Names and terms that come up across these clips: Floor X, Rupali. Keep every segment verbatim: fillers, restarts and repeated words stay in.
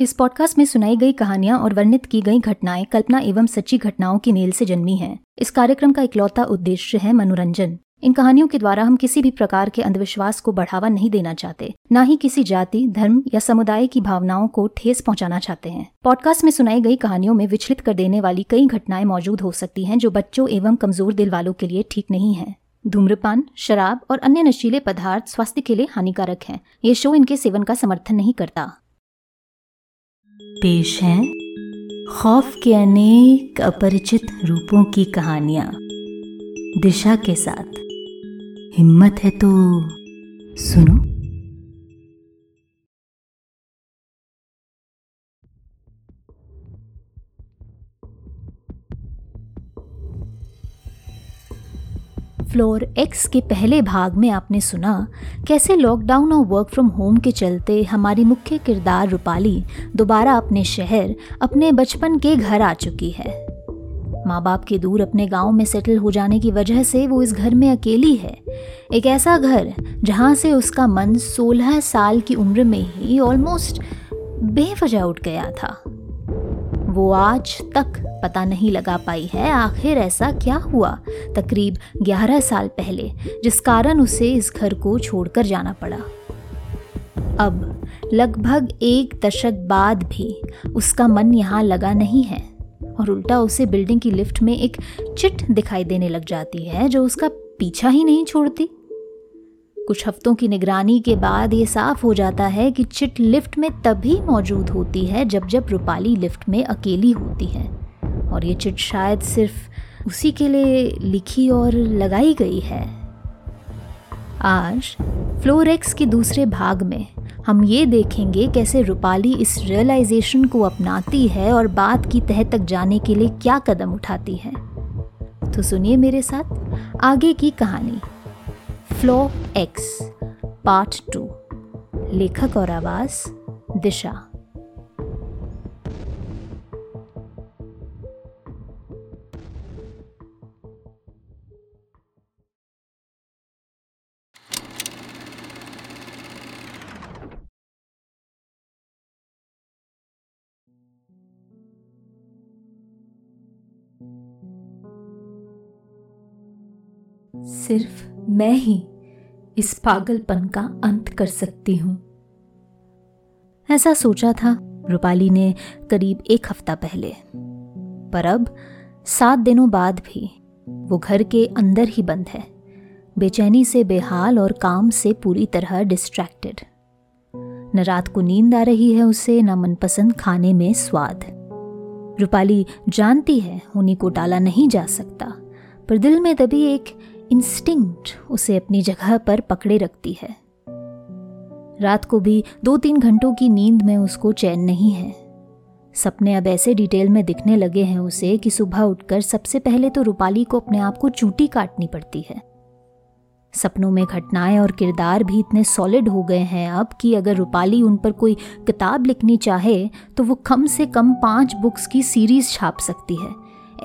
इस पॉडकास्ट में सुनाई गई कहानियां और वर्णित की गई घटनाएं कल्पना एवं सच्ची घटनाओं की मेल से जन्मी हैं। इस कार्यक्रम का इकलौता उद्देश्य है मनोरंजन। इन कहानियों के द्वारा हम किसी भी प्रकार के अंधविश्वास को बढ़ावा नहीं देना चाहते, न ही किसी जाति, धर्म या समुदाय की भावनाओं को ठेस पहुंचाना चाहते हैं। पॉडकास्ट में सुनाई गई कहानियों में विचलित कर देने वाली कई घटनाएं मौजूद हो सकती हैं जो बच्चों एवं कमजोर दिल वालों के लिए ठीक नहीं है। धूम्रपान, शराब और अन्य नशीले पदार्थ स्वास्थ्य के लिए हानिकारक हैं। ये शो इनके सेवन का समर्थन नहीं करता। पेश है खौफ के अनेक अपरिचित रूपों की कहानियां, दिशा के साथ। हिम्मत है तो सुनो। फ्लोर एक्स के पहले भाग में आपने सुना कैसे लॉकडाउन और वर्क फ्रॉम होम के चलते हमारी मुख्य किरदार रूपाली दोबारा अपने शहर, अपने बचपन के घर आ चुकी है। माँ बाप के दूर अपने गांव में सेटल हो जाने की वजह से वो इस घर में अकेली है। एक ऐसा घर जहाँ से उसका मन सोलह साल की उम्र में ही ऑलमोस्ट बेवजह उठ गया था। वो आज तक पता नहीं लगा पाई है आखिर ऐसा क्या हुआ तकरीब ग्यारह साल पहले, जिस कारण उसे इस घर को छोड़कर जाना पड़ा। अब लगभग एक दशक बाद भी उसका मन यहाँ लगा नहीं है और उल्टा उसे बिल्डिंग की लिफ्ट में एक चिट दिखाई देने लग जाती है जो उसका पीछा ही नहीं छोड़ती। कुछ हफ्तों की निगरानी के बाद ये साफ हो जाता है कि चिट लिफ्ट में तभी मौजूद होती है जब जब रूपाली लिफ्ट में अकेली होती है, और ये चिट शायद सिर्फ उसी के लिए लिखी और लगाई गई है। आज फ्लोर एक्स के दूसरे भाग में हम ये देखेंगे कैसे रूपाली इस रियलाइजेशन को अपनाती है और बात की तह तक जाने के लिए क्या कदम उठाती है। तो सुनिए मेरे साथ आगे की कहानी, फ्लोर एक्स पार्ट टू। लेखक और आवाज, दिशा। सिर्फ मैं ही इस पागलपन का अंत कर सकती हूँ, ऐसा सोचा था रूपाली ने करीब एक हफ्ता पहले। पर अब सात दिनों बाद भी वो घर के अंदर ही बंद है, बेचैनी से बेहाल और काम से पूरी तरह डिस्ट्रैक्टेड। न रात को नींद आ रही है उसे, न मनपसंद खाने में स्वाद। रूपाली जानती है उन्हीं को टाला नहीं जा सकता, पर दिल में दबी एक इंस्टिंक्ट उसे अपनी जगह पर पकड़े रखती है। रात को भी दो तीन घंटों की नींद में उसको चैन नहीं है। सपने अब ऐसे डिटेल में दिखने लगे हैं उसे कि सुबह उठकर सबसे पहले तो रूपाली को अपने आप को चूटी काटनी पड़ती है। सपनों में घटनाएं और किरदार भी इतने सॉलिड हो गए हैं अब कि अगर रूपाली उन पर कोई किताब लिखनी चाहे तो वो कम से कम पाँच बुक्स की सीरीज छाप सकती है,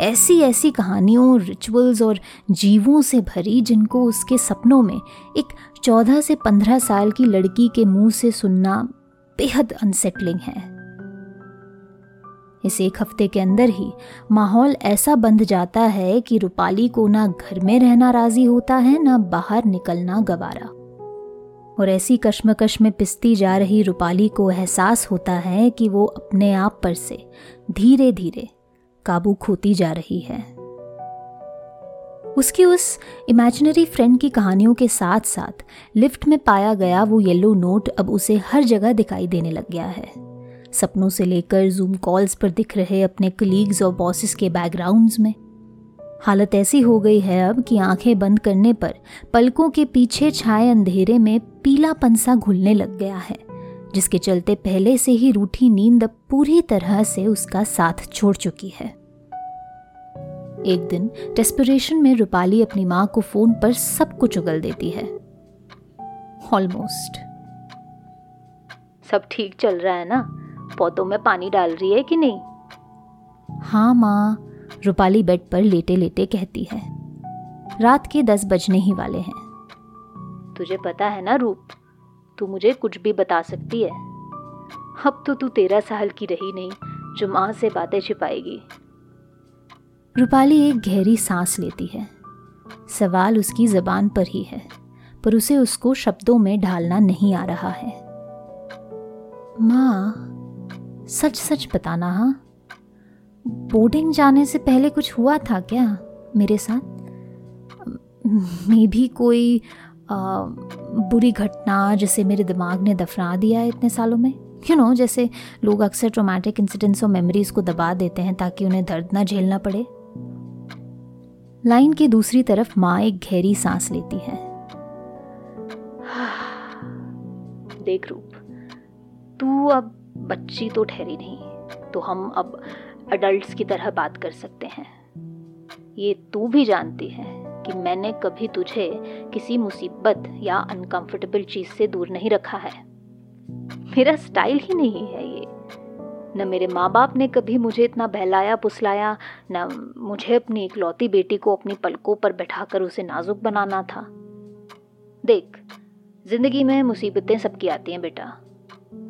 ऐसी ऐसी कहानियों, रिचुअल्स और जीवों से भरी जिनको उसके सपनों में एक चौदह से पंद्रह साल की लड़की के मुंह से सुनना बेहद अनसेटलिंग है। इस एक हफ्ते के अंदर ही माहौल ऐसा बंध जाता है कि रूपाली को ना घर में रहना राजी होता है, ना बाहर निकलना गवारा। और ऐसी कश्मकश में पिसती जा रही रूपाली को एहसास होता है कि वो अपने आप पर से धीरे धीरे काबू खोती जा रही है। उसकी उस इमेजिनरी फ्रेंड की कहानियों के साथ साथ लिफ्ट में पाया गया वो येलो नोट अब उसे हर जगह दिखाई देने लग गया है। सपनों से लेकर जूम कॉल्स पर दिख रहे अपने कलीग्स और बॉसेस के बैकग्राउंड्स में हालत ऐसी हो गई है अब कि आंखें बंद करने पर पलकों के पीछे छाए अंधेरे में पीलापन सा घुलने लग गया है, जिसके चलते पहले से ही रूठी नींद अब पूरी तरह से उसका साथ छोड़ चुकी है। एक दिन डेस्परेशन में रूपाली अपनी माँ को फोन पर सब कुछ उगल देती है। ऑलमोस्ट सब ठीक चल रहा है ना? पौधों में पानी डाल रही है कि नहीं? हाँ माँ, रूपाली बेड पर लेटे लेटे कहती है। रात के दस बजने ही वाले हैं। तुझे पता है ना रूप, तू मुझे कुछ भी बता सकती है। अब तो तू तेरह साल की रही नहीं जो माँ से बातें छिपाएगी। रूपाली एक गहरी सांस लेती है। सवाल उसकी जबान पर ही है, पर उसे उसको शब्दों में ढालना नहीं आ रहा है। माँ, सच सच बताना, हाँ, बोर्डिंग जाने से पहले कुछ हुआ था क्या मेरे साथ? मे भी कोई आ, बुरी घटना जिसे मेरे दिमाग ने दफना दिया है इतने सालों में। यू नो, जैसे लोग अक्सर ट्रॉमेटिक इंसिडेंट्स और मेमोरीज को दबा देते हैं ताकि उन्हें दर्द ना झेलना पड़े। लाइन की दूसरी तरफ माँ एक गहरी सांस लेती है। देख रूप, तू अब बच्ची तो ठहरी नहीं, तो हम अब एडल्ट्स की तरह बात कर सकते हैं। ये तू भी जानती है कि मैंने कभी तुझे किसी मुसीबत या अनकंफर्टेबल चीज से दूर नहीं रखा है। मेरा स्टाइल ही नहीं है ये। न मेरे माँ बाप ने कभी मुझे इतना बहलाया फुसलाया, न मुझे अपनी इकलौती बेटी को अपनी पलकों पर बैठाकर उसे नाजुक बनाना था। देख, जिंदगी में मुसीबतें सबकी आती हैं बेटा।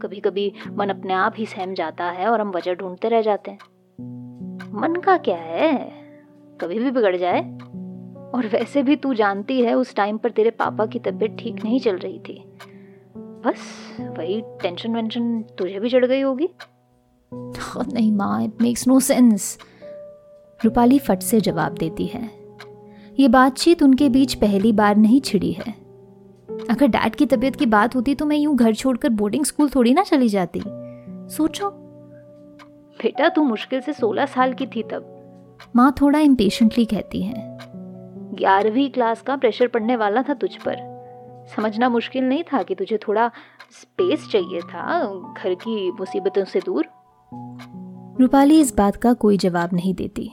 कभी कभी मन अपने आप ही सहम जाता है और हम वजह ढूंढते रह जाते हैं। मन का क्या है, कभी भी बिगड़ जाए। और वैसे भी तू जानती है, उस टाइम पर तेरे पापा की तबीयत ठीक नहीं चल रही थी। बस वही टेंशन वेंशन तुझे भी चढ़ गई होगी। नहीं माँ, it makes no sense, Rupali फट से जवाब देती है। ये बातचीत उनके बीच पहली बार नहीं छिड़ी है। अगर डैड की तबीयत की बात होती तो मैं यूं घर छोड़कर बोर्डिंग स्कूल थोड़ी ना चली जाती। सोचो बेटा, तू मुश्किल से सोलह साल की थी तब, माँ थोड़ा इम्पेशेंटली कहती है। ग्यारहवीं क्लास का प्रेशर पड़ने वाला था तुझ पर। समझना मुश्किल नहीं था कि तुझे थोड़ा स्पेस चाहिए था घर की मुसीबतों से दूर। रूपाली इस बात का कोई जवाब नहीं देती।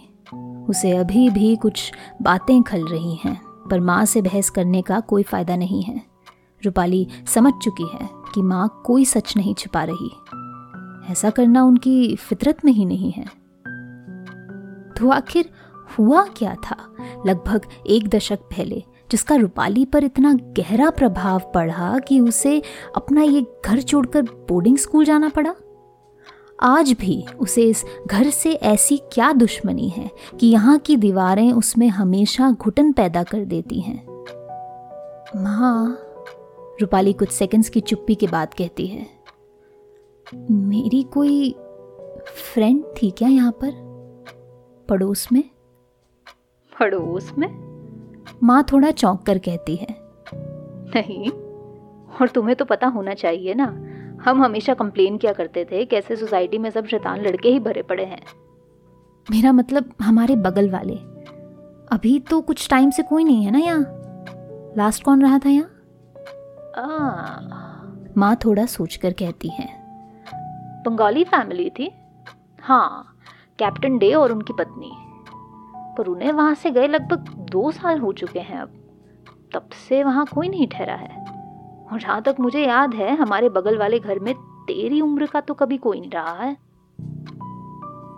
उसे अभी भी कुछ बातें खल रही हैं, पर माँ से बहस करने का कोई फायदा नहीं है। रूपाली समझ चुकी है कि माँ कोई सच नहीं छिपा रही। ऐसा करना उनकी फितरत में ही नहीं है। तो आखिर हुआ क्या था लगभग एक दशक पहले, जिसका रूपाली पर इतना गहरा प्रभाव पड़ा कि उसे अपना ये घर छोड़कर बोर्डिंग स्कूल जाना पड़ा? आज भी उसे इस घर से ऐसी क्या दुश्मनी है कि यहाँ की दीवारें उसमें हमेशा घुटन पैदा कर देती हैं? माँ, रूपाली कुछ सेकंड्स की चुप्पी के बाद कहती है, मेरी कोई फ्रेंड थी क्या यहाँ पर पड़ोस में? पड़ोस में? माँ थोड़ा चौंक कर कहती है। नहीं, और तुम्हें तो पता होना चाहिए ना, हम हमेशा कंप्लेन किया करते थे कैसे सोसाइटी में सब शैतान लड़के ही भरे पड़े हैं। मेरा मतलब हमारे बगल वाले। अभी तो कुछ टाइम से कोई नहीं है ना यहाँ। लास्ट कौन रहा था यहाँ? माँ थोड़ा सोच कर कहती है, बंगाली फैमिली थी। हाँ, कैप्टन डे और उनकी पत्नी। पर उन्हें वहाँ से गए लगभग दो साल हो चुके हैं अब। तब से वहाँ कोई नहीं ठहरा है। और जहाँ तक मुझे याद है, हमारे बगल वाले घर में तेरी उम्र का तो कभी कोई नहीं रहा है।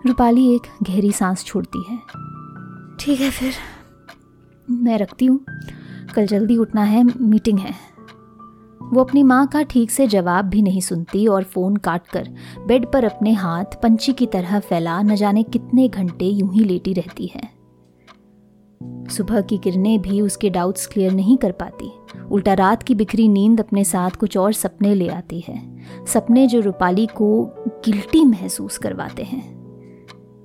रूपाली एक गहरी सांस छोड़ती है। ठीक है फिर, मैं रखती हूँ, कल जल्दी उठना है, मीटिंग है। वो अपनी माँ का ठीक से जवाब भी नहीं सुनती और फोन काट कर बेड पर अपने हाथ पंछी की तरह फैला न जाने कितने घंटे यूं ही लेटी रहती है। सुबह की किरणें भी उसके डाउट्स क्लियर नहीं कर पाती। उल्टा रात की बिखरी नींद अपने साथ कुछ और सपने ले आती है। सपने जो रूपाली को गिल्टी महसूस करवाते हैं।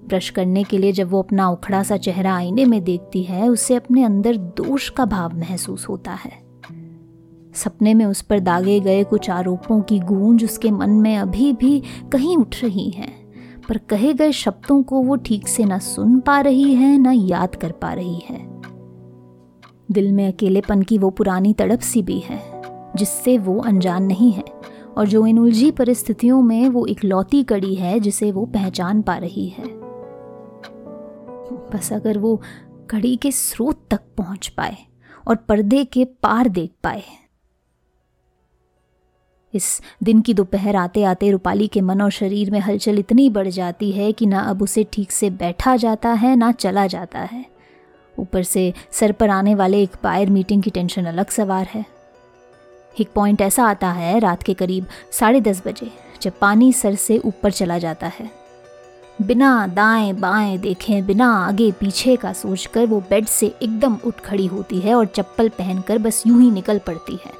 ब्रश करने के लिए जब वो अपना उखड़ा सा चेहरा आईने में देखती है, उससे अपने अंदर दोष का भाव महसूस होता है। सपने में उस पर दागे गए कुछ आरोपों की गूंज उसके मन में अभी भी कहीं उठ रही है, पर कहे गए शब्दों को वो ठीक से ना सुन पा रही है, ना याद कर पा रही है। दिल में अकेलेपन की वो पुरानी तड़प सी भी है, जिससे वो अनजान नहीं है और जो इन उलझी परिस्थितियों में वो इकलौती कड़ी है जिसे वो पहचान पा रही है। बस अगर वो कड़ी के स्रोत तक पहुंच पाए और पर्दे के पार देख पाए। इस दिन की दोपहर आते आते रूपाली के मन और शरीर में हलचल इतनी बढ़ जाती है कि ना अब उसे ठीक से बैठा जाता है, ना चला जाता है। ऊपर से सर पर आने वाले एक बायर मीटिंग की टेंशन अलग सवार है। एक पॉइंट ऐसा आता है रात के करीब साढ़े दस बजे जब पानी सर से ऊपर चला जाता है। बिना दाएं बाएं देखे, बिना आगे पीछे का सोचकर वो बेड से एकदम उठ खड़ी होती है और चप्पल पहनकर बस यूं ही निकल पड़ती है,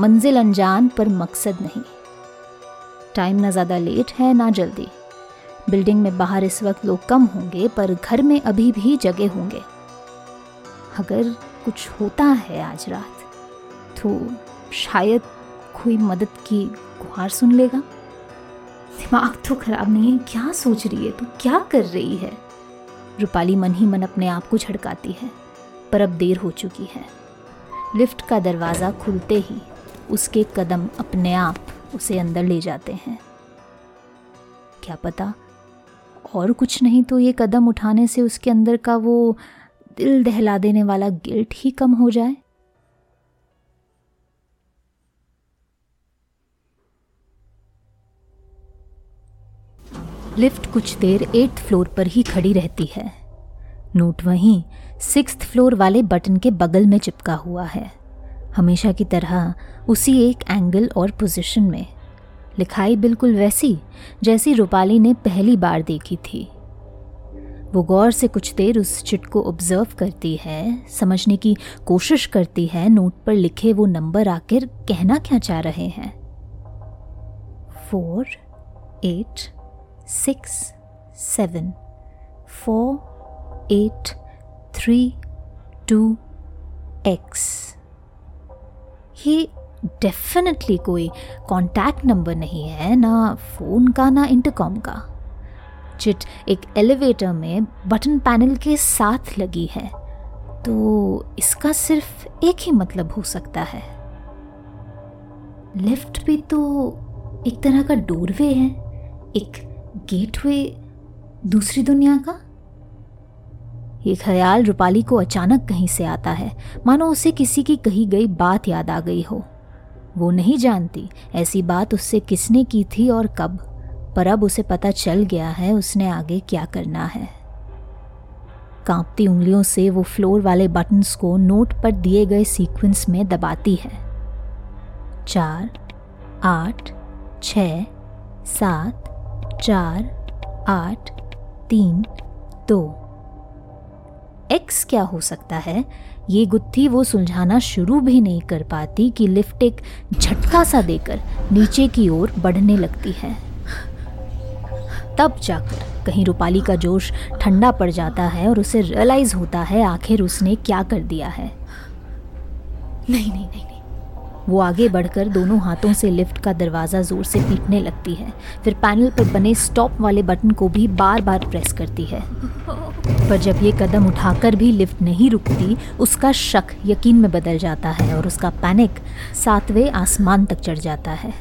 मंजिल अनजान पर मकसद नहीं। टाइम ना ज़्यादा लेट है ना जल्दी। बिल्डिंग में बाहर इस वक्त लोग कम होंगे पर घर में अभी भी जगह होंगे। अगर कुछ होता है आज रात तो शायद कोई मदद की गुहार सुन लेगा। दिमाग तो खराब नहीं है, क्या सोच रही है तू, क्या कर रही है? रूपाली मन ही मन अपने आप को झड़काती है, पर अब देर हो चुकी है। लिफ्ट का दरवाज़ा खुलते ही उसके कदम अपने आप उसे अंदर ले जाते हैं। क्या पता और कुछ नहीं तो ये कदम उठाने से उसके अंदर का वो दिल दहला देने वाला गिल्ट ही कम हो जाए। लिफ्ट कुछ देर एट्थ फ्लोर पर ही खड़ी रहती है। नोट वहीं सिक्स्थ फ्लोर वाले बटन के बगल में चिपका हुआ है, हमेशा की तरह उसी एक एंगल और पोजीशन में। लिखाई बिल्कुल वैसी जैसी रूपाली ने पहली बार देखी थी। वो गौर से कुछ देर उस चिट को ऑब्जर्व करती है, समझने की कोशिश करती है नोट पर लिखे वो नंबर आखिर कहना क्या चाह रहे हैं। Four eight six seven four eight three two x. ये डेफिनेटली कोई कॉन्टैक्ट नंबर नहीं है, ना फ़ोन का ना इंटरकॉम का। चिट एक एलिवेटर में बटन पैनल के साथ लगी है, तो इसका सिर्फ एक ही मतलब हो सकता है। लिफ्ट भी तो एक तरह का डोरवे है, एक गेटवे दूसरी दुनिया का। ये ख्याल रूपाली को अचानक कहीं से आता है, मानो उसे किसी की कही गई बात याद आ गई हो। वो नहीं जानती ऐसी बात उससे किसने की थी और कब, पर अब उसे पता चल गया है उसने आगे क्या करना है। कांपती उंगलियों से वो फ्लोर वाले बटन्स को नोट पर दिए गए सीक्वेंस में दबाती है। चार आठ छः सात चार आठ तीन दो। एक्स क्या हो सकता है? ये गुत्थी वो सुलझाना शुरू भी नहीं कर पाती कि लिफ्ट एक झटका सा देकर नीचे की ओर बढ़ने लगती है। तब जाकर कहीं रूपाली का जोश ठंडा पड़ जाता है और उसे रियलाइज होता है आखिर उसने क्या कर दिया है। नहीं नहीं नहीं वो आगे बढ़कर दोनों हाथों से लिफ्ट का दरवाज़ा ज़ोर से पीटने लगती है, फिर पैनल पर बने स्टॉप वाले बटन को भी बार बार प्रेस करती है। पर जब ये कदम उठाकर भी लिफ्ट नहीं रुकती, उसका शक यकीन में बदल जाता है और उसका पैनिक सातवें आसमान तक चढ़ जाता है।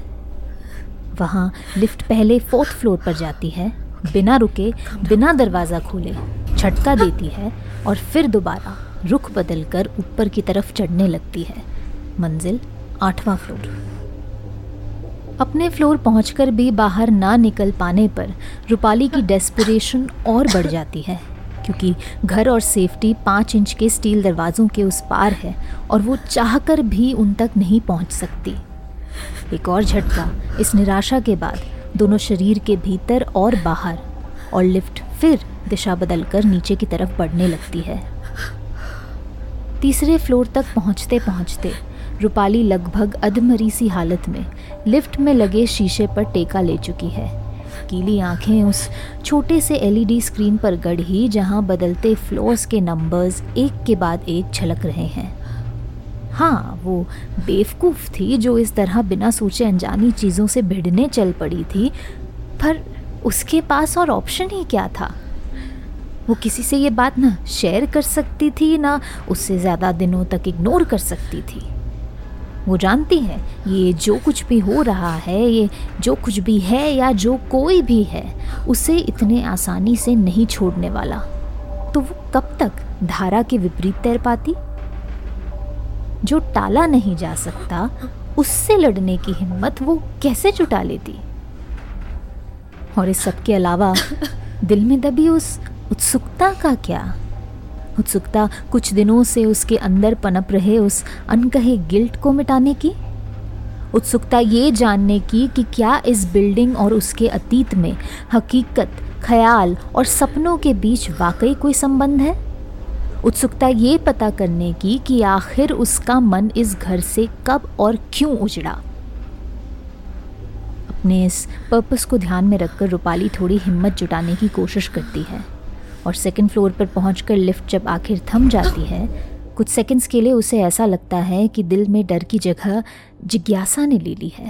वहाँ लिफ्ट पहले फोर्थ फ्लोर पर जाती है, बिना रुके, बिना दरवाज़ा खोले झटका देती है और फिर दोबारा रुख बदल कर ऊपर की तरफ चढ़ने लगती है। मंजिल आठवां फ्लोर। अपने फ्लोर पहुंचकर भी बाहर ना निकल पाने पर रूपाली की डेस्परेशन और बढ़ जाती है, क्योंकि घर और सेफ्टी पाँच इंच के स्टील दरवाज़ों के उस पार है और वो चाहकर भी उन तक नहीं पहुंच सकती। एक और झटका इस निराशा के बाद दोनों शरीर के भीतर और बाहर, और लिफ्ट फिर दिशा बदलकर नीचे की तरफ बढ़ने लगती है। तीसरे फ्लोर तक पहुंचते पहुंचते रूपाली लगभग अधमरी सी हालत में लिफ्ट में लगे शीशे पर टेका ले चुकी है। कीली आंखें उस छोटे से एलईडी स्क्रीन पर गढ़ी जहां बदलते फ्लोर्स के नंबर्स एक के बाद एक झलक रहे हैं। हाँ, वो बेवकूफ़ थी जो इस तरह बिना सोचे अनजानी चीज़ों से भिड़ने चल पड़ी थी, पर उसके पास और ऑप्शन ही क्या था? वो किसी से ये बात ना शेयर कर सकती थी, ना उससे ज़्यादा दिनों तक इग्नोर कर सकती थी। वो जानती है ये जो कुछ भी हो रहा है, ये जो कुछ भी है या जो कोई भी है, उसे इतने आसानी से नहीं छोड़ने वाला। तो वो कब तक धारा के विपरीत तैर पाती? जो टाला नहीं जा सकता उससे लड़ने की हिम्मत वो कैसे जुटा लेती? और इस सब के अलावा दिल में दबी उस उत्सुकता का क्या? उत्सुकता कुछ दिनों से उसके अंदर पनप रहे उस अनकहे गिल्ट को मिटाने की, उत्सुकता ये जानने की कि क्या इस बिल्डिंग और उसके अतीत में हकीकत, ख्याल और सपनों के बीच वाकई कोई संबंध है। उत्सुकता ये पता करने की कि आखिर उसका मन इस घर से कब और क्यों उजड़ा। अपने इस पर्पस को ध्यान में रखकर रूपाली थोड़ी हिम्मत जुटाने की कोशिश करती है और सेकंड फ्लोर पर पहुंचकर लिफ्ट जब आखिर थम जाती है, कुछ सेकंड्स के लिए उसे ऐसा लगता है कि दिल में डर की जगह जिज्ञासा ने ले ली है।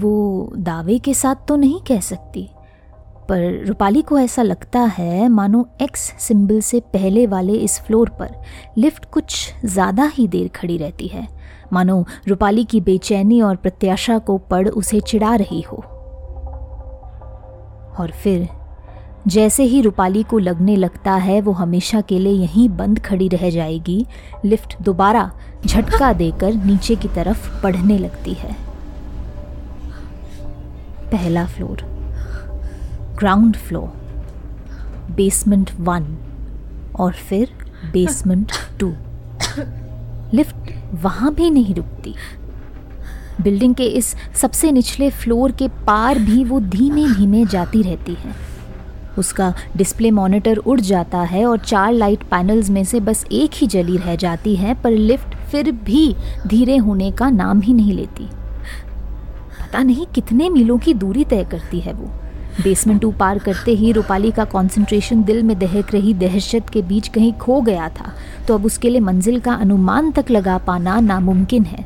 वो दावे के साथ तो नहीं कह सकती, पर रूपाली को ऐसा लगता है मानो एक्स सिंबल से पहले वाले इस फ्लोर पर लिफ्ट कुछ ज़्यादा ही देर खड़ी रहती है, मानो रूपाली की बेचैनी और प्रत्याशा को पढ़ उसे चिढ़ा रही हो। और फिर जैसे ही रूपाली को लगने लगता है वो हमेशा के लिए यहीं बंद खड़ी रह जाएगी, लिफ्ट दोबारा झटका देकर नीचे की तरफ बढ़ने लगती है। पहला floor, ground floor, basement one और फिर बेसमेंट टू। लिफ्ट वहाँ भी नहीं रुकती। बिल्डिंग के इस सबसे निचले फ्लोर के पार भी वो धीमे धीमे जाती रहती है। उसका डिस्प्ले मॉनिटर उड़ जाता है और चार लाइट पैनल्स में से बस एक ही जली रह जाती है, पर लिफ्ट फिर भी धीरे होने का नाम ही नहीं लेती। पता नहीं कितने मीलों की दूरी तय करती है वो। बेसमेंट टू पार करते ही रूपाली का कंसंट्रेशन दिल में दहक रही दहशत के बीच कहीं खो गया था, तो अब उसके लिए मंजिल का अनुमान तक लगा पाना नामुमकिन है।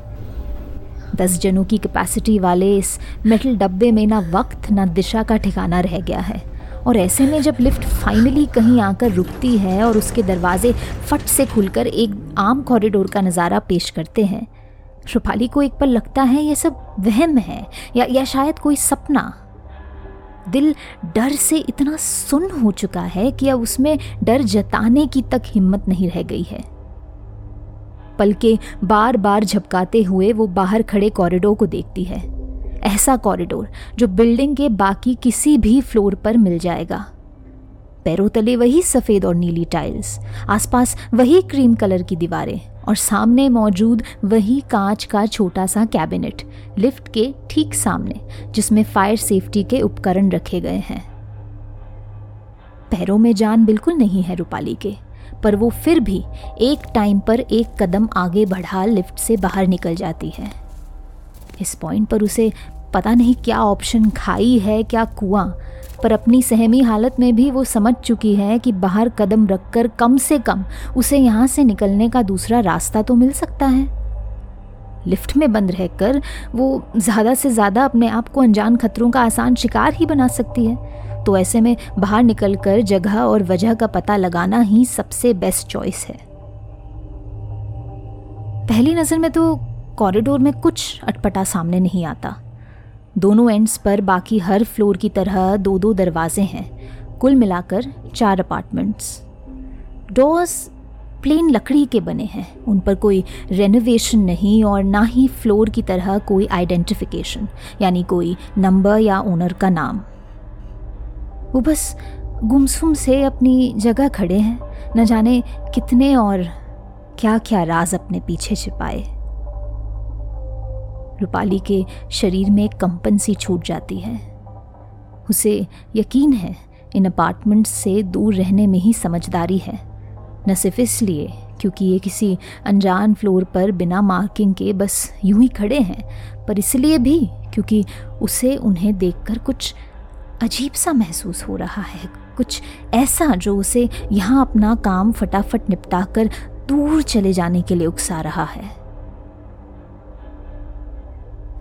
दस जनों की कैपेसिटी वाले इस मेटल डब्बे में ना वक्त ना दिशा का ठिकाना रह गया है, और ऐसे में जब लिफ्ट फाइनली कहीं आकर रुकती है और उसके दरवाजे फट से खुलकर एक आम कॉरिडोर का नज़ारा पेश करते हैं, रूपाली को एक पल लगता है यह सब वहम है या, या शायद कोई सपना। दिल डर से इतना सुन्न हो चुका है कि अब उसमें डर जताने की तक हिम्मत नहीं रह गई है। पलकें बार बार झपकाते हुए वो बाहर खड़े कॉरिडोर को देखती है। ऐसा कॉरिडोर जो बिल्डिंग के बाकी किसी भी फ्लोर पर मिल जाएगा। पैरों तले वही सफ़ेद और नीली टाइल्स, आसपास वही क्रीम कलर की दीवारें और सामने मौजूद वही कांच का छोटा सा कैबिनेट, लिफ्ट के ठीक सामने, जिसमें फायर सेफ्टी के उपकरण रखे गए हैं। पैरों में जान बिल्कुल नहीं है रूपाली के, पर वो फिर भी एक टाइम पर एक कदम आगे बढ़ा लिफ्ट से बाहर निकल जाती है। इस पॉइंट पर उसे पता नहीं क्या ऑप्शन खाई है, क्या कुआं, पर अपनी सहमी हालत में भी वो समझ चुकी है कि बाहर कदम रखकर कम से कम उसे यहाँ से निकलने का दूसरा रास्ता तो मिल सकता है। लिफ्ट में बंद रहकर वो ज़्यादा से ज़्यादा अपने आप को अनजान खतरों का आसान शिकार ही बना सकती है, तो ऐसे में बाहर निकलकर जगह और वजह का पता लगाना ही सबसे बेस्ट चॉइस है। पहली नज़र में तो कॉरिडोर में कुछ अटपटा सामने नहीं आता। दोनों एंड्स पर बाकी हर फ्लोर की तरह दो दो दरवाजे हैं। कुल मिलाकर चार अपार्टमेंट्स। डोर्स प्लेन लकड़ी के बने हैं, उन पर कोई रेनोवेशन नहीं और ना ही फ्लोर की तरह कोई आइडेंटिफिकेशन, यानी कोई नंबर या ओनर का नाम। वो बस गुमसुम से अपनी जगह खड़े हैं, न जाने कितने और क्या क्या राज अपने पीछे छिपाए। रूपाली के शरीर में कंपन सी छूट जाती है। उसे यकीन है इन अपार्टमेंट से दूर रहने में ही समझदारी है, न सिर्फ इसलिए क्योंकि ये किसी अनजान फ्लोर पर बिना मार्किंग के बस यूं ही खड़े हैं, पर इसलिए भी क्योंकि उसे उन्हें देखकर कुछ अजीब सा महसूस हो रहा है, कुछ ऐसा जो उसे यहाँ अपना काम फटाफट निपटा कर दूर चले जाने के लिए उकसा रहा है।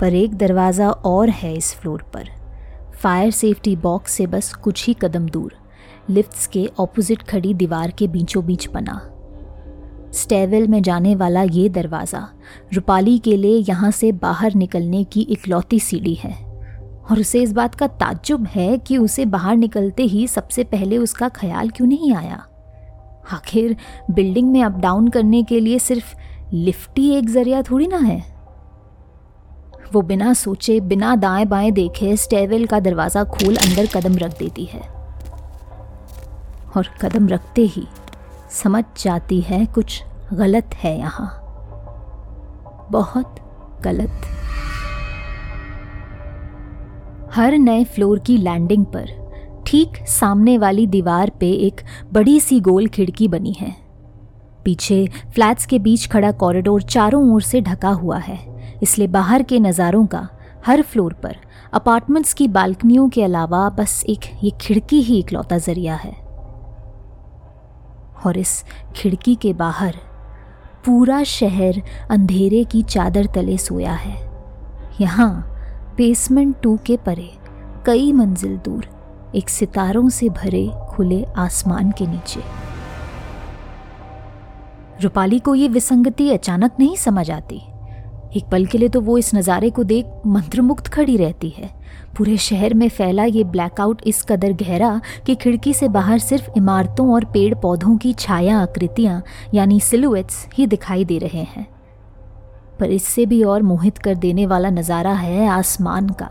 पर एक दरवाज़ा और है इस फ्लोर पर, फायर सेफ्टी बॉक्स से बस कुछ ही कदम दूर, लिफ्ट्स के ऑपोजिट खड़ी दीवार के बीचों बीच बना। स्टेवेल में जाने वाला ये दरवाज़ा रूपाली के लिए यहाँ से बाहर निकलने की इकलौती सीढ़ी है, और उसे इस बात का ताज्जुब है कि उसे बाहर निकलते ही सबसे पहले उसका ख्याल क्यों नहीं आया। आखिर बिल्डिंग में अप डाउन करने के लिए सिर्फ लिफ्ट ही एक जरिया थोड़ी ना है। वो बिना सोचे, बिना दाएं बाएं देखे स्टेवेल का दरवाज़ा खोल अंदर कदम रख देती है, और कदम रखते ही समझ जाती है कुछ गलत है यहाँ। बहुत गलत। हर नए फ्लोर की लैंडिंग पर ठीक सामने वाली दीवार पे एक बड़ी सी गोल खिड़की बनी है। पीछे फ्लैट्स के बीच खड़ा कॉरिडोर चारों ओर से ढका हुआ है, इसलिए बाहर के नज़ारों का हर फ्लोर पर अपार्टमेंट्स की बालकनियों के अलावा बस एक ये खिड़की ही इकलौता जरिया है। और इस खिड़की के बाहर पूरा शहर अंधेरे की चादर तले सोया है। यहाँ बेसमेंट टू के परे कई मंजिल दूर एक सितारों से भरे खुले आसमान के नीचे। रूपाली को ये विसंगति अचानक नहीं समझ आती। एक पल के लिए तो वो इस नज़ारे को देख मंत्रमुग्ध खड़ी रहती है। पूरे शहर में फैला ये ब्लैकआउट इस कदर गहरा कि खिड़की से बाहर सिर्फ इमारतों और पेड़ पौधों की छाया आकृतियाँ यानी सिलुएट्स ही दिखाई दे रहे हैं। पर इससे भी और मोहित कर देने वाला नज़ारा है आसमान का,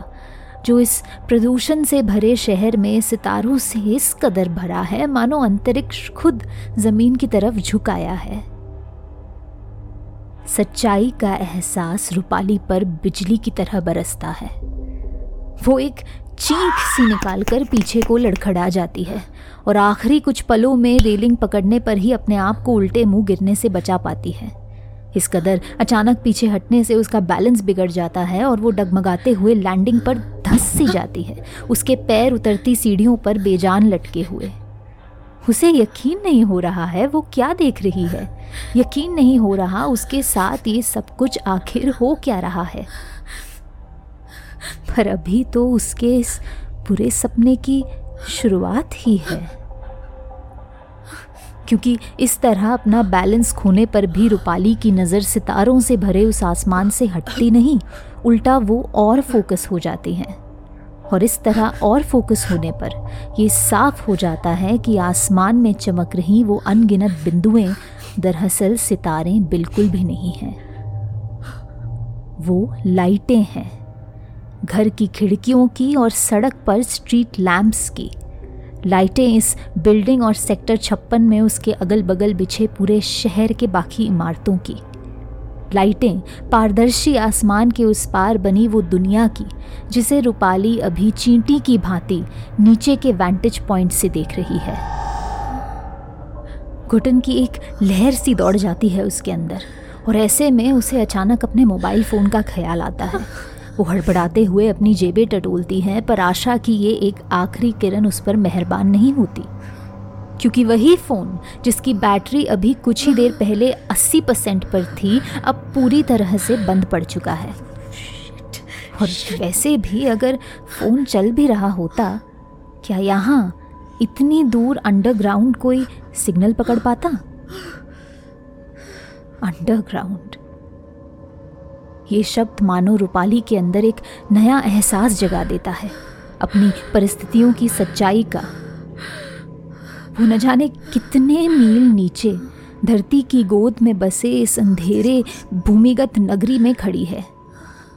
जो इस प्रदूषण से भरे शहर में सितारों से इस कदर भरा है मानो अंतरिक्ष खुद जमीन की तरफ झुकाया है। सच्चाई का एहसास रूपाली पर बिजली की तरह बरसता है। वो एक चीख सी निकालकर पीछे को लड़खड़ा जाती है और आखिरी कुछ पलों में रेलिंग पकड़ने पर ही अपने आप को उल्टे मुंह गिरने से बचा पाती है। इस कदर अचानक पीछे हटने से उसका बैलेंस बिगड़ जाता है और वो डगमगाते हुए लैंडिंग पर धंस सी जाती है, उसके पैर उतरती सीढ़ियों पर बेजान लटके हुए। उसे यकीन नहीं हो रहा है वो क्या देख रही है, यकीन नहीं हो रहा उसके साथ ये सब कुछ आखिर हो क्या रहा है। पर अभी तो उसके इस बुरे सपने की शुरुआत ही है, क्योंकि इस तरह अपना बैलेंस खोने पर भी रूपाली की नज़र सितारों से भरे उस आसमान से हटती नहीं, उल्टा वो और फोकस हो जाती हैं। और इस तरह और फोकस होने पर ये साफ हो जाता है कि आसमान में चमक रही वो अनगिनत बिंदुएं दरअसल सितारे बिल्कुल भी नहीं हैं, वो लाइटें हैं। घर की खिड़कियों की और सड़क पर स्ट्रीट लैम्प्स की लाइटें इस बिल्डिंग और सेक्टर छप्पन में उसके अगल बगल बिछे पूरे शहर के बाकी इमारतों की लाइटें, पारदर्शी आसमान के उस पार बनी वो दुनिया की जिसे रूपाली अभी चींटी की भांति नीचे के वैंटेज पॉइंट से देख रही है। घुटन की एक लहर सी दौड़ जाती है उसके अंदर और ऐसे में उसे अचानक अपने मोबाइल फ़ोन का ख्याल आता है। वो हड़बड़ाते हुए अपनी जेबें टटोलती हैं, पर आशा की ये एक आखिरी किरण उस पर मेहरबान नहीं होती, क्योंकि वही फ़ोन जिसकी बैटरी अभी कुछ ही देर पहले अस्सी परसेंट पर थी अब पूरी तरह से बंद पड़ चुका है। और वैसे भी अगर फ़ोन चल भी रहा होता, क्या यहाँ इतनी दूर अंडरग्राउंड कोई सिग्नल पकड़ पाता? अंडरग्राउंड, ये शब्द मानो रूपाली के अंदर एक नया एहसास जगा देता है अपनी परिस्थितियों की सच्चाई का। वो न जाने कितने मील नीचे धरती की गोद में बसे इस अंधेरे भूमिगत नगरी में खड़ी है।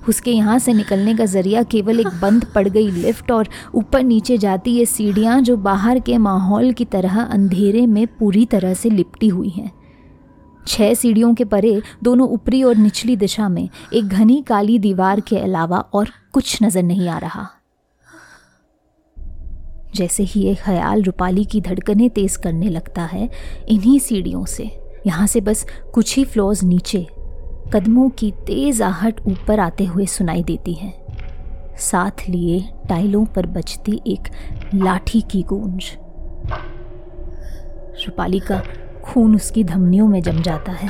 उसके यहाँ से निकलने का जरिया केवल एक बंद पड़ गई लिफ्ट और ऊपर नीचे जाती ये सीढ़ियाँ जो बाहर के माहौल की तरह अंधेरे में पूरी तरह से लिपटी हुई हैं। छह सीढ़ियों के परे दोनों ऊपरी और निचली दिशा में एक घनी काली दीवार के अलावा और कुछ नजर नहीं आ रहा। जैसे ही ये ख्याल रूपाली की धड़कनें तेज करने लगता है, इन्हीं सीढ़ियों से यहाँ से बस कुछ ही फ्लोर्स नीचे कदमों की तेज आहट ऊपर आते हुए सुनाई देती है, साथ लिए टाइलों पर बजती एक लाठी की गूंज। रूपाली का खून उसकी धमनियों में जम जाता है।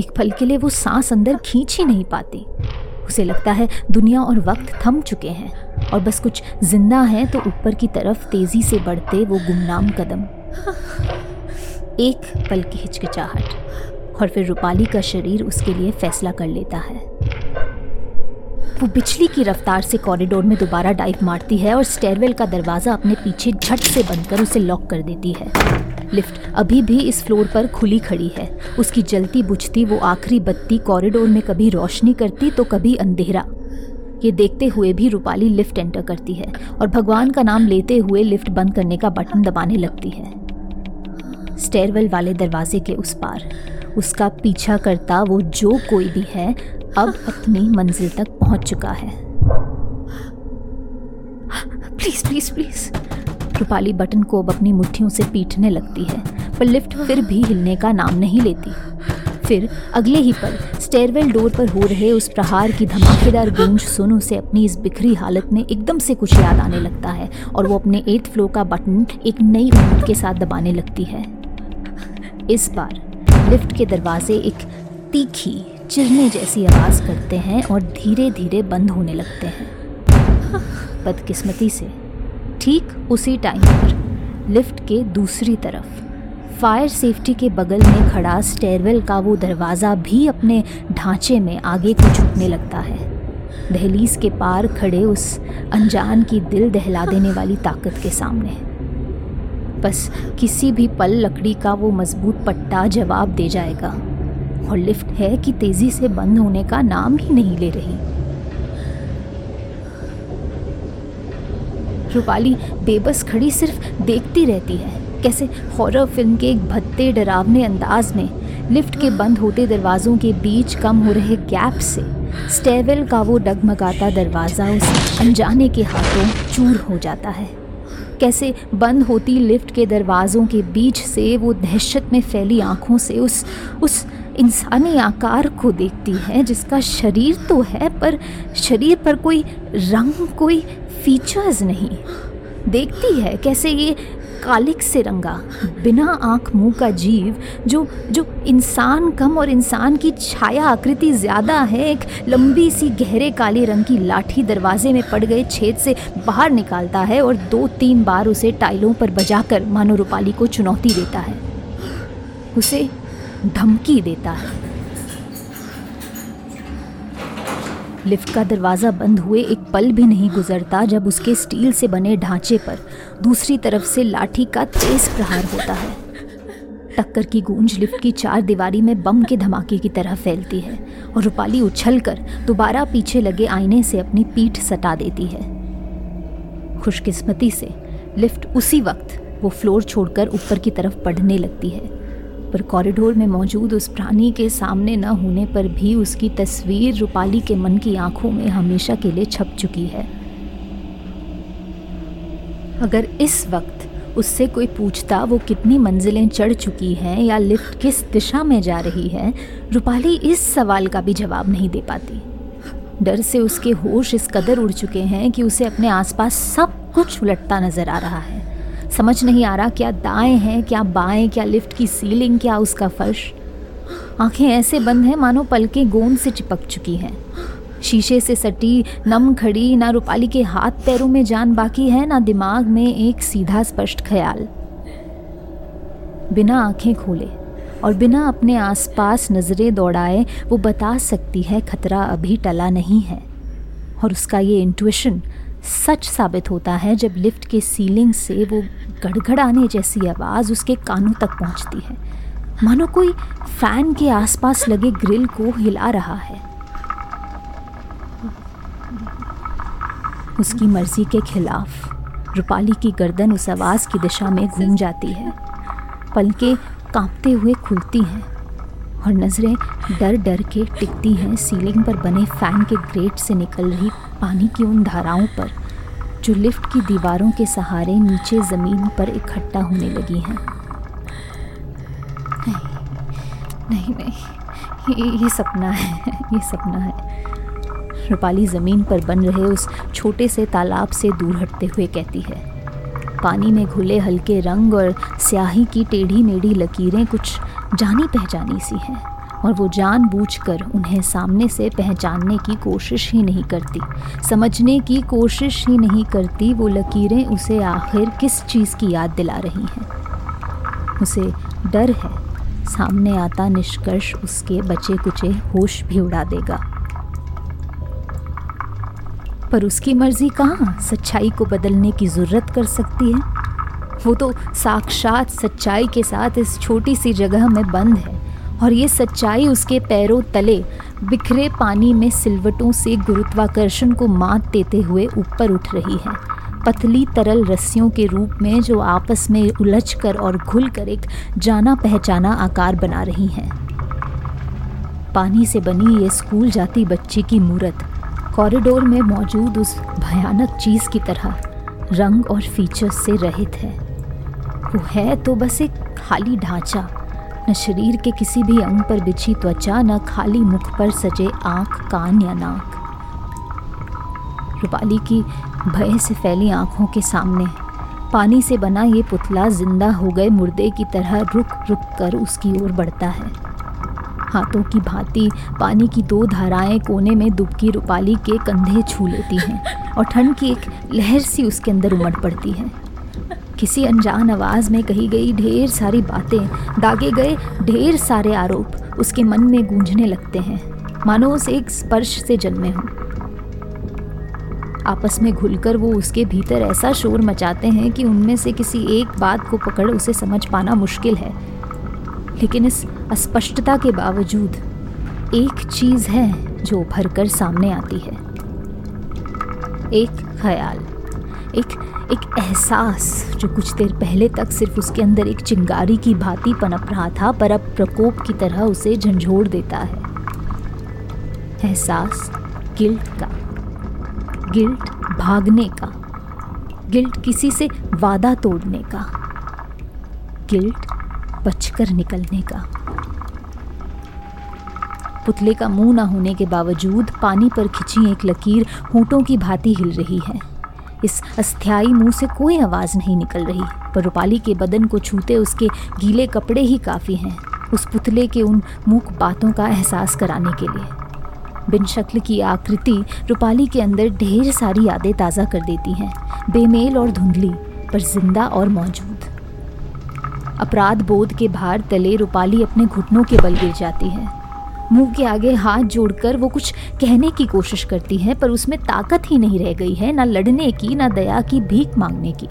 एक पल के लिए वो सांस अंदर खींच ही नहीं पाती। उसे लगता है दुनिया और वक्त थम चुके हैं और बस कुछ जिंदा है तो ऊपर की तरफ तेजी से बढ़ते वो गुमनाम कदम। एक पल की हिचकिचाहट और फिर रूपाली का शरीर उसके लिए फैसला कर लेता है। वो बिजली की रफ्तार से कॉरिडोर में दोबारा डाइव मारती है और स्टेयरवेल का दरवाज़ा अपने पीछे झट से बंद कर उसे लॉक कर देती है। लिफ्ट अभी भी इस फ्लोर पर खुली खड़ी है। उसकी जलती बुझती वो आखिरी बत्ती कॉरिडोर में कभी रोशनी करती तो कभी अंधेरा। ये देखते हुए भी रूपाली लिफ्ट एंटर करती है और भगवान का नाम लेते हुए लिफ्ट बंद करने का बटन दबाने लगती है। स्टेयरवेल वाले दरवाजे के उस पार उसका पीछा करता वो जो कोई भी है अब अपनी मंजिल तक पहुंच चुका है। Please please please Rupali button को अब अपनी मुट्ठियों से पीटने लगती है, पर लिफ्ट फिर भी हिलने का नाम नहीं लेती। फिर अगले ही पल स्टेयरवेल डोर पर हो रहे उस प्रहार की धमाकेदार गूंज सुन उसे अपनी इस बिखरी हालत में एकदम से कुछ याद आने लगता है और वो अपने एथ फ्लोर का बटन एक नई उम्मीद के साथ दबाने लगती है। इस बार लिफ्ट के दरवाजे एक तीखी चिरने जैसी आवाज करते हैं और धीरे धीरे बंद होने लगते हैं। बदकिस्मती से ठीक उसी टाइम पर लिफ्ट के दूसरी तरफ फायर सेफ्टी के बगल में खड़ा स्टेयरवेल का वो दरवाज़ा भी अपने ढांचे में आगे को झुकने लगता है। दहलीज के पार खड़े उस अनजान की दिल दहला देने वाली ताकत के सामने बस किसी भी पल लकड़ी का वो मजबूत पट्टा जवाब दे जाएगा और लिफ्ट है कि तेजी से बंद होने का नाम ही नहीं ले रही। रूपाली बेबस खड़ी सिर्फ देखती रहती है कैसे हॉरर फिल्म के एक भद्दे डरावने अंदाज में लिफ्ट के बंद होते दरवाज़ों के बीच कम हो रहे गैप से स्टेयरवेल का वो डगमगाता दरवाज़ा उस अनजाने के हाथों चूर हो जाता है। कैसे बंद होती लिफ्ट के दरवाज़ों के बीच से वो दहशत में फैली आँखों से उस उस इंसानी आकार को देखती है जिसका शरीर तो है पर शरीर पर कोई रंग कोई फीचर्स नहीं। देखती है कैसे ये कालिक से रंगा बिना आँख मुँह का जीव जो जो इंसान कम और इंसान की छाया आकृति ज़्यादा है एक लंबी सी गहरे काले रंग की लाठी दरवाजे में पड़ गए छेद से बाहर निकालता है और दो तीन बार उसे टाइलों पर बजाकर मानो रूपाली को चुनौती देता है, उसे धमकी देता है। लिफ्ट का दरवाज़ा बंद हुए एक पल भी नहीं गुजरता जब उसके स्टील से बने ढांचे पर दूसरी तरफ से लाठी का तेज प्रहार होता है। टक्कर की गूंज लिफ्ट की चार दीवारी में बम के धमाके की तरह फैलती है और रूपाली उछलकर दोबारा पीछे लगे आईने से अपनी पीठ सटा देती है। खुशकिस्मती से लिफ्ट उसी वक्त वो फ्लोर छोड़कर ऊपर की तरफ बढ़ने लगती है, पर कॉरिडोर में मौजूद उस प्राणी के सामने न होने पर भी उसकी तस्वीर रूपाली के मन की आंखों में हमेशा के लिए छप चुकी है। अगर इस वक्त उससे कोई पूछता वो कितनी मंजिलें चढ़ चुकी हैं या लिफ्ट किस दिशा में जा रही है, रूपाली इस सवाल का भी जवाब नहीं दे पाती। डर से उसके होश इस कदर उड़ चुके हैं कि उसे अपने आसपास सब कुछ उलटता नजर आ रहा है। समझ नहीं आ रहा क्या दाएं हैं क्या बाएं, क्या लिफ्ट की सीलिंग क्या उसका फर्श। आंखें ऐसे बंद हैं मानो पलकें गोंद से चिपक चुकी हैं। शीशे से सटी नम खड़ी ना रूपाली के हाथ पैरों में जान बाकी है ना दिमाग में एक सीधा स्पष्ट ख्याल। बिना आंखें खोले और बिना अपने आसपास नजरें दौड़ाए वो बता सकती है खतरा अभी टला नहीं है, और उसका ये इंट्यूशन सच साबित होता है जब लिफ्ट के सीलिंग से वो गड़गड़ाने जैसी आवाज़ उसके कानों तक पहुंचती है मानो कोई फैन के आसपास लगे ग्रिल को हिला रहा है। उसकी मर्जी के खिलाफ रूपाली की गर्दन उस आवाज़ की दिशा में घूम जाती है। पलकें कांपते हुए खुलती हैं और नज़रें डर डर के टिकती हैं सीलिंग पर बने फैन के ग्रेट से निकल रही पानी की उन धाराओं पर जो लिफ्ट की दीवारों के सहारे नीचे ज़मीन पर इकट्ठा होने लगी हैं। नहीं नहीं नहीं ये, ये सपना है ये सपना है रूपाली ज़मीन पर बन रहे उस छोटे से तालाब से दूर हटते हुए कहती है। पानी में घुले हल्के रंग और स्याही की टेढ़ी मेढ़ी लकीरें कुछ जानी पहचानी सी हैं और वो जानबूझकर उन्हें सामने से पहचानने की कोशिश ही नहीं करती, समझने की कोशिश ही नहीं करती। वो लकीरें उसे आखिर किस चीज़ की याद दिला रही हैं। उसे डर है सामने आता निष्कर्ष उसके बचे कुचे होश भी उड़ा देगा, पर उसकी मर्जी कहाँ सच्चाई को बदलने की ज़रूरत कर सकती है। वो तो साक्षात सच्चाई के साथ इस छोटी सी जगह में बंद है और ये सच्चाई उसके पैरों तले बिखरे पानी में सिलवटों से गुरुत्वाकर्षण को मात देते हुए ऊपर उठ रही है, पतली तरल रस्सियों के रूप में जो आपस में उलझकर और घुलकर एक जाना पहचाना आकार बना रही हैं। पानी से बनी ये स्कूल जाती बच्ची की मूरत कॉरिडोर में मौजूद उस भयानक चीज़ की तरह रंग और फीचर्स से रहित है। वो है तो बस एक खाली ढांचा, न शरीर के किसी भी अंग पर बिछी त्वचा, न खाली मुख पर सजे आँख, कान या नाक। रूपाली की भय से फैली आँखों के सामने पानी से बना ये पुतला जिंदा हो गए मुर्दे की तरह रुक रुक कर उसकी ओर बढ़ता है। हाथों की भांति पानी की दो धाराएं कोने में दुबकी रूपाली के कंधे छू लेती हैं और ठंड की एक लहर सी उसके अंदर उमड़ पड़ती है। किसी अनजान आवाज़ में कही गई ढेर सारी बातें, दागे गए ढेर सारे आरोप उसके मन में गूंजने लगते हैं, मानो उस एक स्पर्श से जन्मे हों। आपस में घुलकर वो उसके भीतर ऐसा शोर मचाते हैं कि उनमें से किसी एक बात को पकड़ उसे समझ पाना मुश्किल है। लेकिन इस अस्पष्टता के बावजूद एक चीज़ है जो उभर कर सामने आती है, एक ख्याल, एक एक एहसास जो कुछ देर पहले तक सिर्फ उसके अंदर एक चिंगारी की भांति पनप रहा था, पर अब प्रकोप की तरह उसे झंझोड़ देता है। एहसास गिल्ट का, गिल्ट भागने का, गिल्ट किसी से वादा तोड़ने का, गिल्ट बचकर निकलने का। पुतले का मुंह ना होने के बावजूद पानी पर खिंची एक लकीर होंठों की भांति हिल रही है। इस अस्थायी मुंह से कोई आवाज़ नहीं निकल रही, पर रूपाली के बदन को छूते उसके गीले कपड़े ही काफ़ी हैं उस पुतले के उन मूक बातों का एहसास कराने के लिए। बिन शक्ल की आकृति रूपाली के अंदर ढेर सारी यादें ताज़ा कर देती हैं, बेमेल और धुंधली, पर जिंदा और मौजूद। अपराध बोध के भार तले रूपाली अपने घुटनों के बल गिर जाती है। मुंह के आगे हाथ जोड़कर वो कुछ कहने की कोशिश करती है, पर उसमें ताकत ही नहीं रह गई है, ना लड़ने की, ना दया की भीख मांगने की।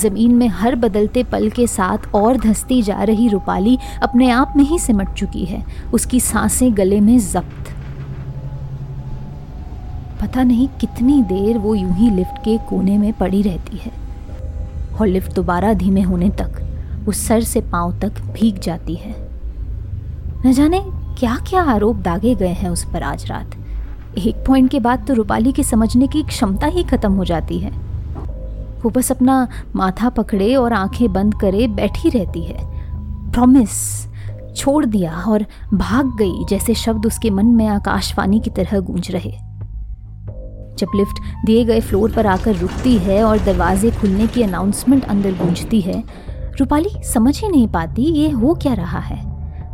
जमीन में हर बदलते पल के साथ और धंसती जा रही रूपाली अपने आप में ही सिमट चुकी है, उसकी सांसें गले में जब्त। पता नहीं कितनी देर वो यूं ही लिफ्ट के कोने में पड़ी रहती है, और लिफ्ट दोबारा धीमे होने तक वो सर से पांव तक भीग जाती है। न जाने क्या क्या आरोप दागे गए हैं उस पर आज रात। एक पॉइंट के बाद तो रूपाली की समझने की क्षमता ही खत्म हो जाती है। वो बस अपना माथा पकड़े और आंखें बंद करे बैठी रहती है। प्रॉमिस, छोड़ दिया और भाग गई जैसे शब्द उसके मन में आकाशवाणी की तरह गूंज रहे। जब लिफ्ट दिए गए फ्लोर पर आकर रुकती है और दरवाजे खुलने की अनाउंसमेंट अंदर गूंजती है, रूपाली समझ ही नहीं पाती ये हो क्या रहा है।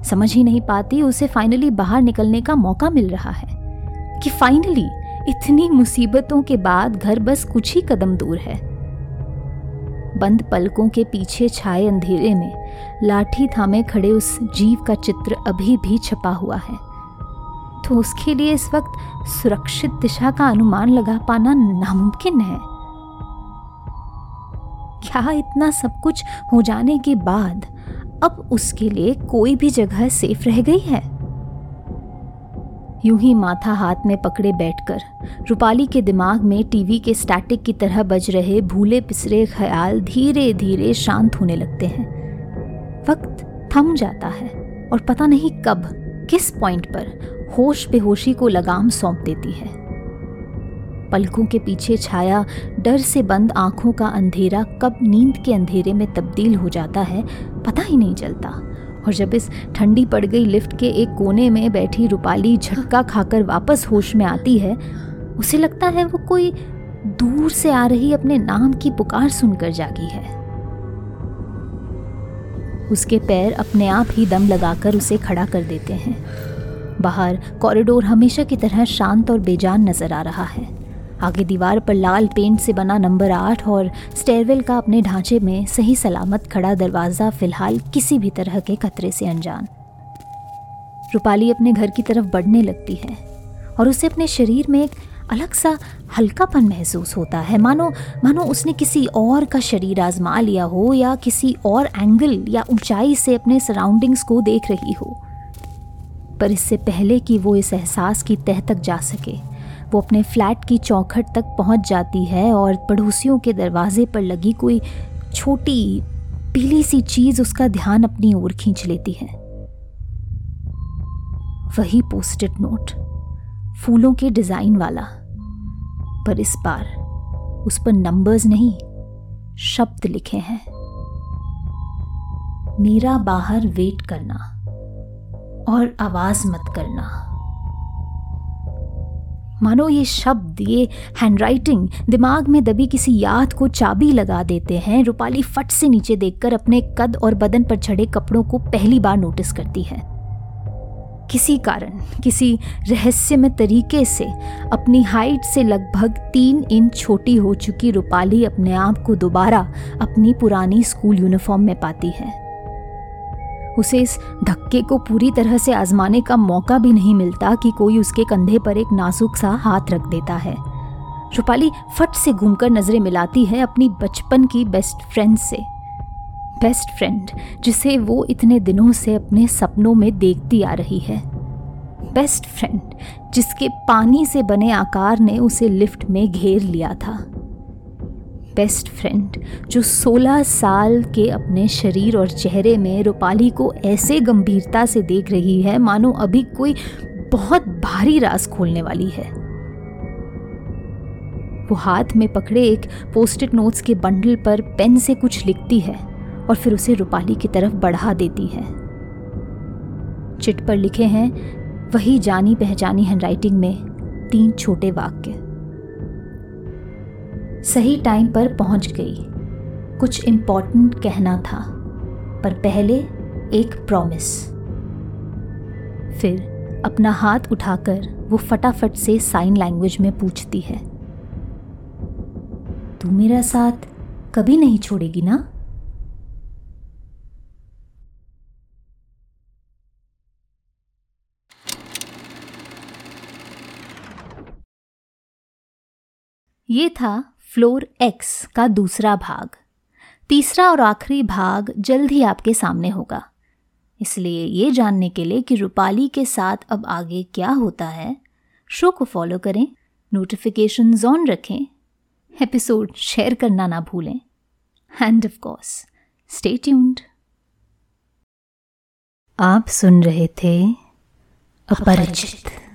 समझ ही नहीं पाती उसे फाइनली बाहर निकलने का मौका मिल रहा है कि फाइनली इतनी मुसीबतों के बाद घर बस कुछ ही कदम दूर है। बंद पलकों के पीछे छाए अंधेरे में लाठी थामे खड़े उस जीव का चित्र अभी भी छपा हुआ है, तो उसके लिए इस वक्त सुरक्षित दिशा का अनुमान लगा पाना नामुमकिन है। क्या इतना सब कुछ हो जाने के बाद अब उसके लिए कोई भी जगह सेफ रह गई है? यूं ही माथा हाथ में पकड़े बैठकर रूपाली के दिमाग में टीवी के स्टैटिक की तरह बज रहे भूले पिसरे ख्याल धीरे धीरे शांत होने लगते हैं। वक्त थम जाता है और पता नहीं कब, किस पॉइंट पर होश बेहोशी को लगाम सौंप देती है। पलकों के पीछे छाया डर से बंद आंखों का अंधेरा कब नींद के अंधेरे में तब्दील हो जाता है पता ही नहीं चलता। और जब इस ठंडी पड़ गई लिफ्ट के एक कोने में बैठी रूपाली झटका खाकर वापस होश में आती है, उसे लगता है वो कोई दूर से आ रही अपने नाम की पुकार सुनकर जागी है। उसके पैर अपने आप ही दम लगाकर उसे खड़ा कर देते हैं। बाहर कॉरिडोर हमेशा की तरह शांत और बेजान नजर आ रहा है। आगे दीवार पर लाल पेंट से बना नंबर आठ और स्टेयरवेल का अपने ढांचे में सही सलामत खड़ा दरवाज़ा फिलहाल किसी भी तरह के खतरे से अनजान। रूपाली अपने घर की तरफ बढ़ने लगती है और उसे अपने शरीर में एक अलग सा हल्कापन महसूस होता है, मानो मानो उसने किसी और का शरीर आजमा लिया हो या किसी और एंगल या ऊंचाई से अपने सराउंडिंग्स को देख रही हो। पर इससे पहले कि वो इस एहसास की तह तक जा सके, वो अपने फ्लैट की चौखट तक पहुंच जाती है और पड़ोसियों के दरवाजे पर लगी कोई छोटी पीली सी चीज़ उसका ध्यान अपनी ओर खींच लेती है। वही पोस्टिट नोट, फूलों के डिज़ाइन वाला, पर इस बार उस पर नंबर्स नहीं, शब्द लिखे हैं। मेरा बाहर वेट करना और आवाज मत करना। मानो ये शब्द, ये हैंडराइटिंग दिमाग में दबी किसी याद को चाबी लगा देते हैं। रूपाली फट से नीचे देखकर अपने कद और बदन पर चढ़े कपड़ों को पहली बार नोटिस करती है। किसी कारण, किसी रहस्यमय तरीके से अपनी हाइट से लगभग तीन इंच छोटी हो चुकी रूपाली अपने आप को दोबारा अपनी पुरानी स्कूल यूनिफॉर्म में पाती है। उसे इस धक्के को पूरी तरह से आजमाने का मौका भी नहीं मिलता कि कोई उसके कंधे पर एक नाजुक सा हाथ रख देता है। रूपाली फट से घूमकर नजरें मिलाती है अपनी बचपन की बेस्ट फ्रेंड से, बेस्ट फ्रेंड जिसे वो इतने दिनों से अपने सपनों में देखती आ रही है, बेस्ट फ्रेंड जिसके पानी से बने आकार ने उसे लिफ्ट में घेर लिया था, बेस्ट फ्रेंड जो सोलह साल के अपने शरीर और चेहरे में रूपाली को ऐसे गंभीरता से देख रही है मानो अभी कोई बहुत भारी राज खोलने वाली है। वो हाथ में पकड़े एक पोस्टिट नोट्स के बंडल पर पेन से कुछ लिखती है और फिर उसे रूपाली की तरफ बढ़ा देती है। चिट पर लिखे हैं वही जानी पहचानी हैंडराइटिंग में तीन छोटे वाक्य। सही टाइम पर पहुंच गई, कुछ इम्पोर्टेंट कहना था, पर पहले एक प्रॉमिस। फिर अपना हाथ उठाकर वो फटाफट से साइन लैंग्वेज में पूछती है, तू मेरा साथ कभी नहीं छोड़ेगी ना? ये था फ्लोर एक्स का दूसरा भाग। तीसरा और आखिरी भाग जल्द ही आपके सामने होगा, इसलिए ये जानने के लिए कि रूपाली के साथ अब आगे क्या होता है, शो को फॉलो करें, नोटिफिकेशंस ऑन रखें, एपिसोड शेयर करना ना भूलें, and of course stay tuned. आप सुन रहे थे अपरिचित।